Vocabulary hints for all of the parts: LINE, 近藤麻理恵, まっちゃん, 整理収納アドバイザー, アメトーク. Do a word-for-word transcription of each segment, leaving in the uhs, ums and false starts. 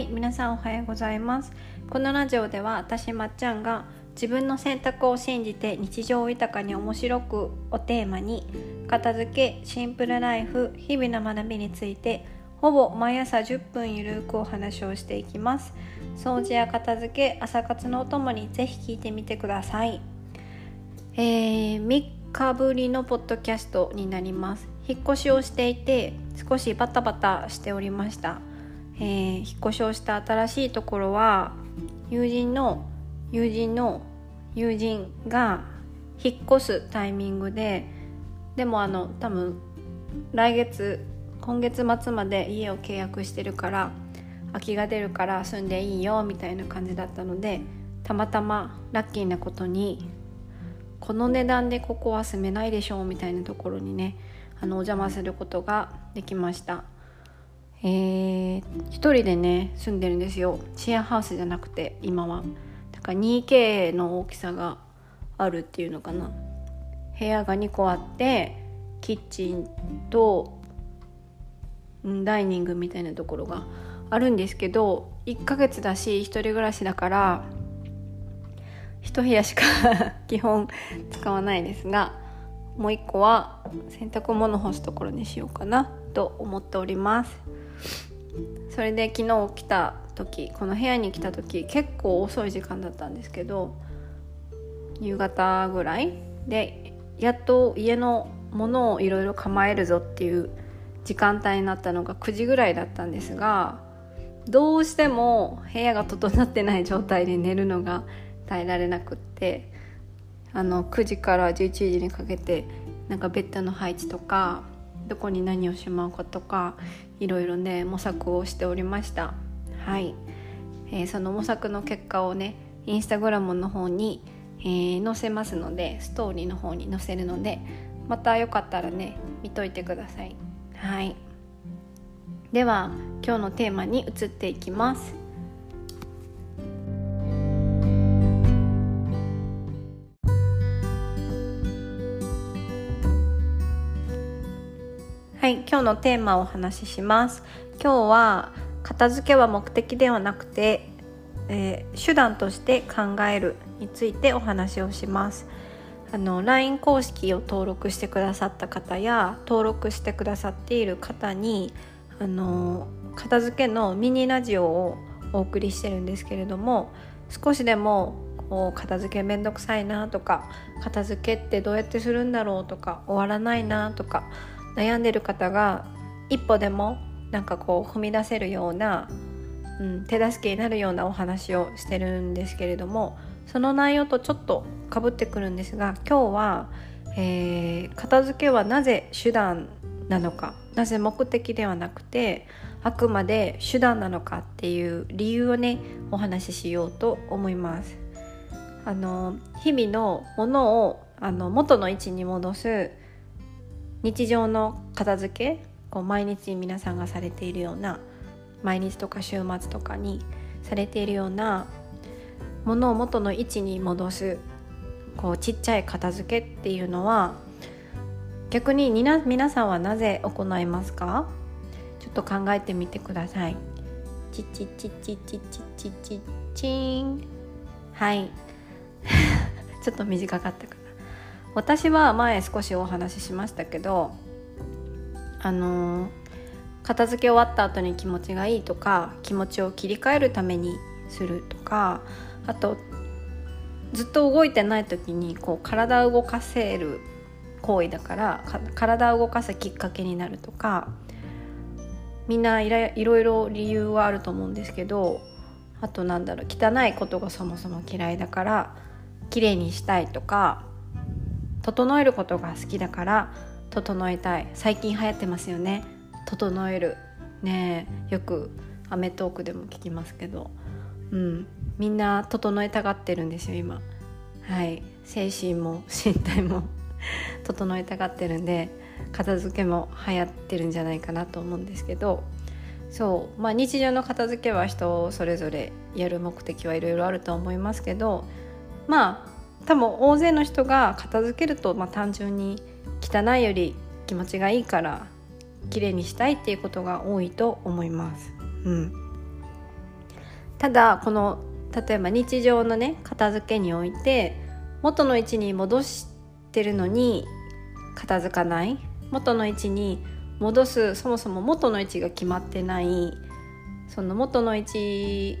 はい、皆さんおはようございます。このラジオでは私まっちゃんが自分の選択を信じて日常を豊かに面白くをテーマに、片付け、シンプルライフ、日々の学びについてほぼ毎朝じゅっぷんゆるくお話をしていきます。掃除や片付け、朝活のお供にぜひ聞いてみてください。えー、みっかぶりのポッドキャストになります。引っ越しをしていて少しバタバタしておりました。えー、引っ越しをした新しいところは友人の友人の友人が引っ越すタイミングで、でもあの多分来月今月末まで家を契約してるから、空きが出るから住んでいいよみたいな感じだったので、たまたまラッキーなことにこの値段でここは住めないでしょうみたいなところにね、あのお邪魔することができました。えー、一人でね住んでるんですよ。シェアハウスじゃなくて今はだから ツーケー の大きさがあるっていうのかな。部屋がにこあって、キッチンとダイニングみたいなところがあるんですけど、いっかげつだし一人暮らしだから一部屋しか基本使わないですが、もういっこは洗濯物干すところにしようかなと思っております。それで昨日来た時、この部屋に来た時結構遅い時間だったんですけど、夕方ぐらいでやっと家のものをいろいろ構えるぞっていう時間帯になったのがくじぐらいだったんですが、どうしても部屋が整ってない状態で寝るのが耐えられなくって、あのくじからじゅういちじにかけてなんかベッドの配置とかどこに何をしまうかとかいろいろね模索をしておりました。はい、えー、その模索の結果をねインスタグラムの方に、えー、載せますので、ストーリーの方に載せるので、またよかったらね見といてください。はい、では今日のテーマに移っていきます。はい、今日のテーマをお話しします。今日は片付けは目的ではなくて、えー、手段として考えるについてお話をします。あの ライン 公式を登録してくださった方や登録してくださっている方に、あの片付けのミニラジオをお送りしてるんですけれども、少しでもこう片付けめんどくさいなとか、片付けってどうやってするんだろうとか、終わらないなとか悩んでる方が一歩でもなんかこう踏み出せるような、うん、手助けになるようなお話をしてるんですけれども、その内容とちょっとかぶってくるんですが、今日は、えー、片付けはなぜ手段なのか、なぜ目的ではなくてあくまで手段なのかっていう理由をねお話ししようと思います。あの日々のものをあの元の位置に戻す日常の片付け、こう毎日皆さんがされているような、毎日とか週末とかにされているようなものを元の位置に戻す、こうちっちゃい片付けっていうのは、逆に皆さんはなぜ行いますか？ちょっと考えてみてください。チッチッチッチッチッチッチッチッチーン。はいちょっと短かったかな。私は前少しお話ししましたけど、あのー、片付け終わった後に気持ちがいいとか、気持ちを切り替えるためにするとか、あとずっと動いてない時にこう体を動かせる行為だからか体を動かすきっかけになるとか、みんないろいろ理由はあると思うんですけど、あとなんだろう、汚いことがそもそも嫌いだからきれいにしたいとか、整えることが好きだから整えたい。最近流行ってますよね、整えるね。よくアメトークでも聞きますけど、うん、みんな整えたがってるんですよ今。はい、精神も身体も整えたがってるんで、片付けも流行ってるんじゃないかなと思うんですけど、そう、まあ、日常の片付けは人それぞれやる目的はいろいろあると思いますけど、まあ多分大勢の人が片付けると、まあ、単純に汚いより気持ちがいいからきれいにしたいっていうことが多いと思います。うん、ただこの例えば日常のね片付けにおいて元の位置に戻してるのに片付かない、元の位置に戻す、そもそも元の位置が決まってない、その元の位置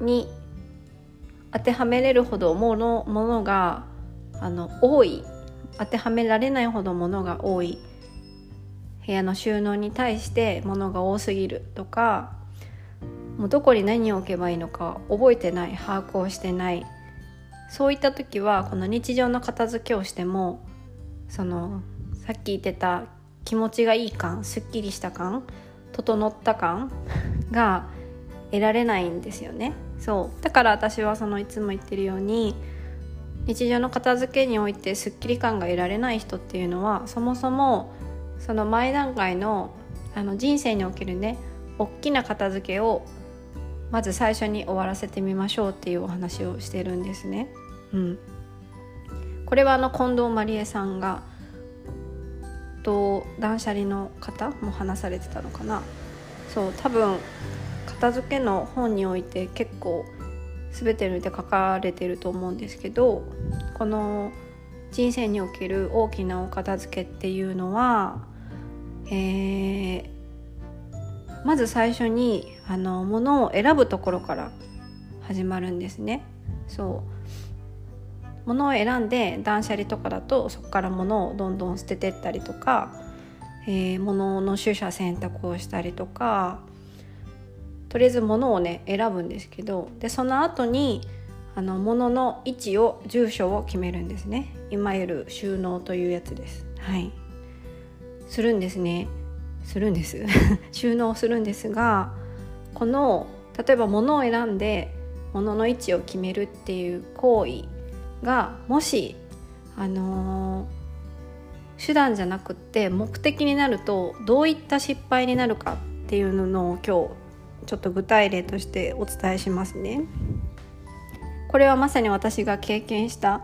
に当てはめれるほどもの、ものがあの多い、当てはめられないほどものが多い、部屋の収納に対してものが多すぎるとか、もうどこに何を置けばいいのか覚えてない、把握をしてない、そういった時はこの日常の片付けをしても、そのさっき言ってた気持ちがいい感、すっきりした感、整った感が得られないんですよね。そうだから私はそのいつも言ってるように、日常の片付けにおいてすっきり感が得られない人っていうのは、そもそもその前段階 の, あの人生におけるね大きな片付けをまず最初に終わらせてみましょうっていうお話をしてるんですね、うん、これはあの近藤麻理恵さんがと断捨離の方も話されてたのかな。そう多分片付けの本において結構全てにおいて書かれてると思うんですけど、この人生における大きなお片付けっていうのは、えー、まず最初にあの物を選ぶところから始まるんですね。そう物を選んで、断捨離とかだとそこから物をどんどん捨ててったりとか、えー、物の取捨選択をしたりとか、とりあえず物をね選ぶんですけど、でその後にあの物の位置を、住所を決めるんですね。今いる収納というやつです。はい、するんですね。するんです。収納するんですが、この例えば物を選んで物の位置を決めるっていう行為が、もしあのー、手段じゃなくって目的になるとどういった失敗になるかっていうのを今日ちょっと具体例としてお伝えしますね。これはまさに私が経験した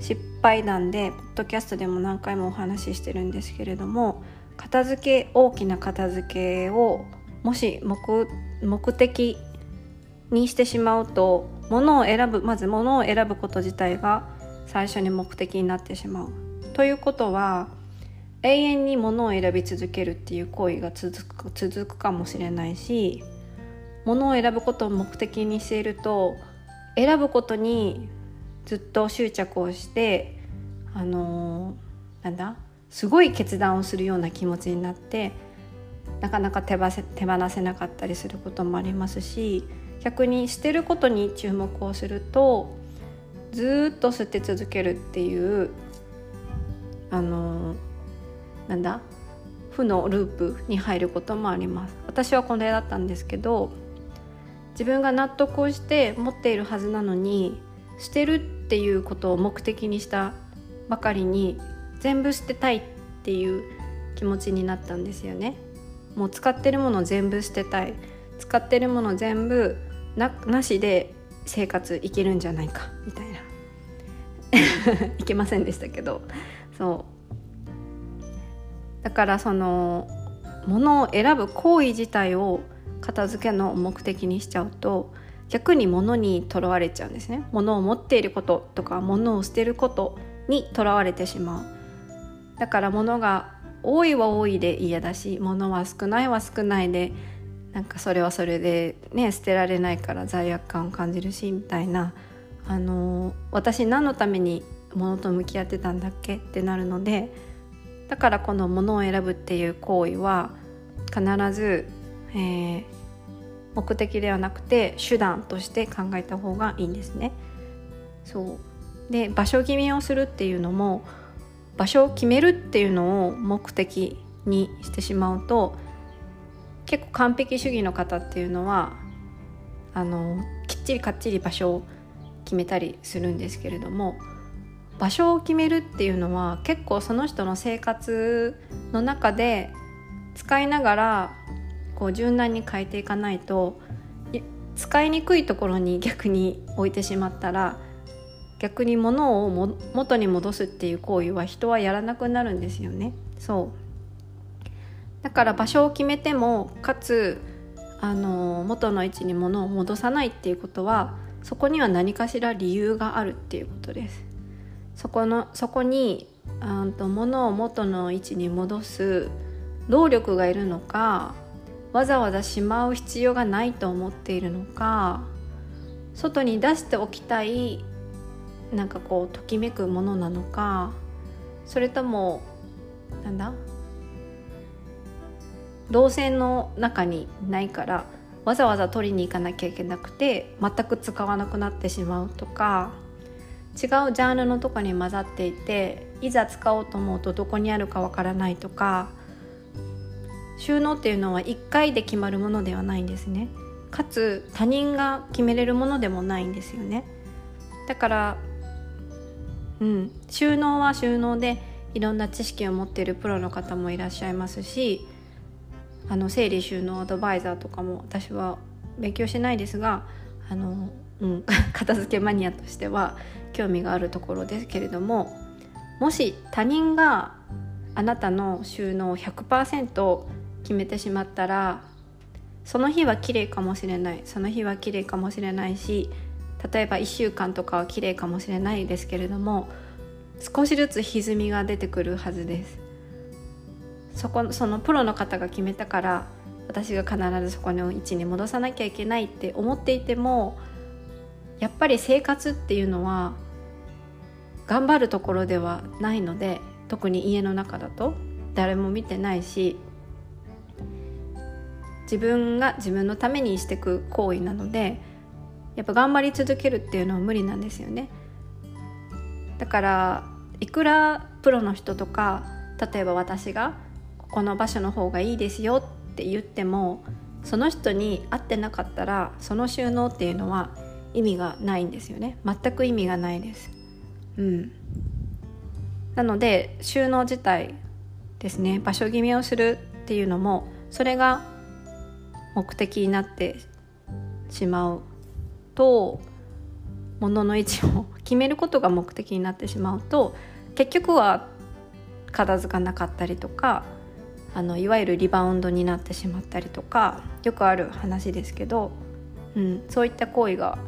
失敗談で、ポッドキャストでも何回もお話ししてるんですけれども、片付け、大きな片付けをもし 目, 目的にしてしまうと、物を選ぶ、まず物を選ぶこと自体が最初に目的になってしまうということは、永遠に物を選び続けるっていう行為が続く、続くかもしれないし、物を選ぶことを目的にしていると、選ぶことにずっと執着をして、あのー、なんだ、すごい決断をするような気持ちになって、なかなか手放せ、手放せなかったりすることもありますし、逆に捨てることに注目をすると、ずっと捨て続けるっていう、あのー、なんだ、負のループに入ることもあります。私はこれだったんですけど、自分が納得をして持っているはずなのに、捨てるっていうことを目的にしたばかりに全部捨てたいっていう気持ちになったんですよね。もう使ってるもの全部捨てたい、使ってるもの全部 な, なしで生活いけるんじゃないかみたいないけませんでしたけど、そうだからその物を選ぶ行為自体を片付けの目的にしちゃうと、逆に物にとらわれちゃうんですね。物を持っていることとか物を捨てることにとらわれてしまう。だから物が多いは多いで嫌だし、物は少ないは少ないで、なんかそれはそれでね捨てられないから罪悪感を感じるしみたいな、あのー、私何のために物と向き合ってたんだっけってなるので、だからこの物を選ぶっていう行為は必ずえー、目的ではなくて手段として考えた方がいいんですね。そうで、場所決めをするっていうのも、場所を決めるっていうのを目的にしてしまうと、結構完璧主義の方っていうのはあのきっちりかっちり場所を決めたりするんですけれども、場所を決めるっていうのは結構その人の生活の中で使いながらこう柔軟に変えていかないと、使いにくいところに逆に置いてしまったら、逆に物をも元に戻すっていう行為は人はやらなくなるんですよね。そうだから場所を決めても、かつあの元の位置に物を戻さないっていうことは、そこには何かしら理由があるっていうことです。そこのそこにあんと物を元の位置に戻す労力がいるのか、わざわざしまう必要がないと思っているのか、外に出しておきたいなんかこうときめくものなのか、それともなんだ動線の中にないからわざわざ取りに行かなきゃいけなくて全く使わなくなってしまうとか、違うジャンルのとこに混ざっていていざ使おうと思うとどこにあるかわからないとか。収納っていうのはいっかいで決まるものではないんですね。かつ他人が決めれるものでもないんですよね。だから、うん、収納は収納でいろんな知識を持っているプロの方もいらっしゃいますし、あの整理収納アドバイザーとかも私は勉強してないですが、あの、うん、片付けマニアとしては興味があるところですけれども、もし他人があなたの収納を ひゃくパーセント決めてしまったら、その日は綺麗かもしれないその日は綺麗かもしれないし、例えばいっしゅうかんとかは綺麗かもしれないですけれども、少しずつ歪みが出てくるはずです。そこそのプロの方が決めたから私が必ずそこの位置に戻さなきゃいけないって思っていても、やっぱり生活っていうのは頑張るところではないので、特に家の中だと誰も見てないし、自分が自分のためにしていく行為なので、やっぱ頑張り続けるっていうのは無理なんですよね。だからいくらプロの人とか、例えば私がここの場所の方がいいですよって言っても、その人に合ってなかったらその収納っていうのは意味がないんですよね。全く意味がないです、うん、なので収納自体ですね、場所決めをするっていうのも、それが目的になってしまうと、物の位置を決めることが目的になってしまうと、結局は片付かなかったりとか、あのいわゆるリバウンドになってしまったりとか、よくある話ですけど、うん、そういった行為が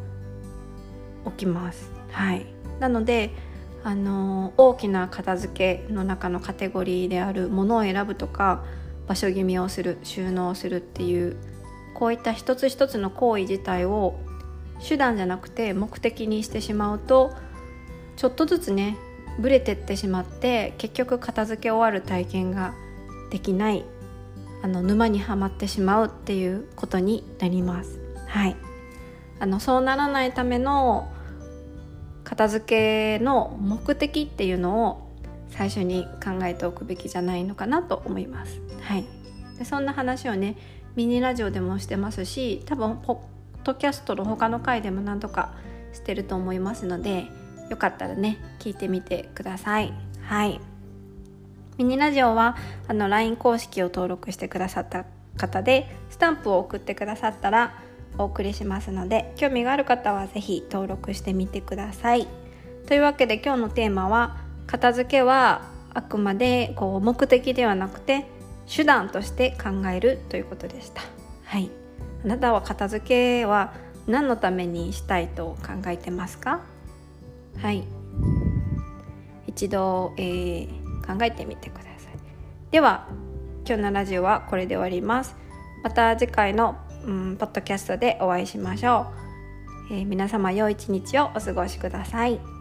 起きます、はい、なのであの大きな片付けの中のカテゴリーである物を選ぶとか、場所決めをする、収納をするっていうこういった一つ一つの行為自体を手段じゃなくて目的にしてしまうと、ちょっとずつねブレてってしまって、結局片付け終わる体験ができない、あの沼にはまってしまうっていうことになります、はい、あのそうならないための片付けの目的っていうのを最初に考えておくべきじゃないのかなと思います、はい、でそんな話をねミニラジオでもしてますし、多分ポッドキャストの他の回でも何とかしてると思いますので、よかったらね聞いてみてください、はい、ミニラジオはあの ライン 公式を登録してくださった方で、スタンプを送ってくださったらお送りしますので、興味がある方はぜひ登録してみてください。というわけで今日のテーマは、片付けはあくまでこう目的ではなくて手段として考えるということでした、はい、あなたは片付けは何のためにしたいと考えてますか？はい、一度、えー、考えてみてください。では今日のラジオはこれで終わります。また次回の、うん、ポッドキャストでお会いしましょう、えー、皆様良い一日をお過ごしください。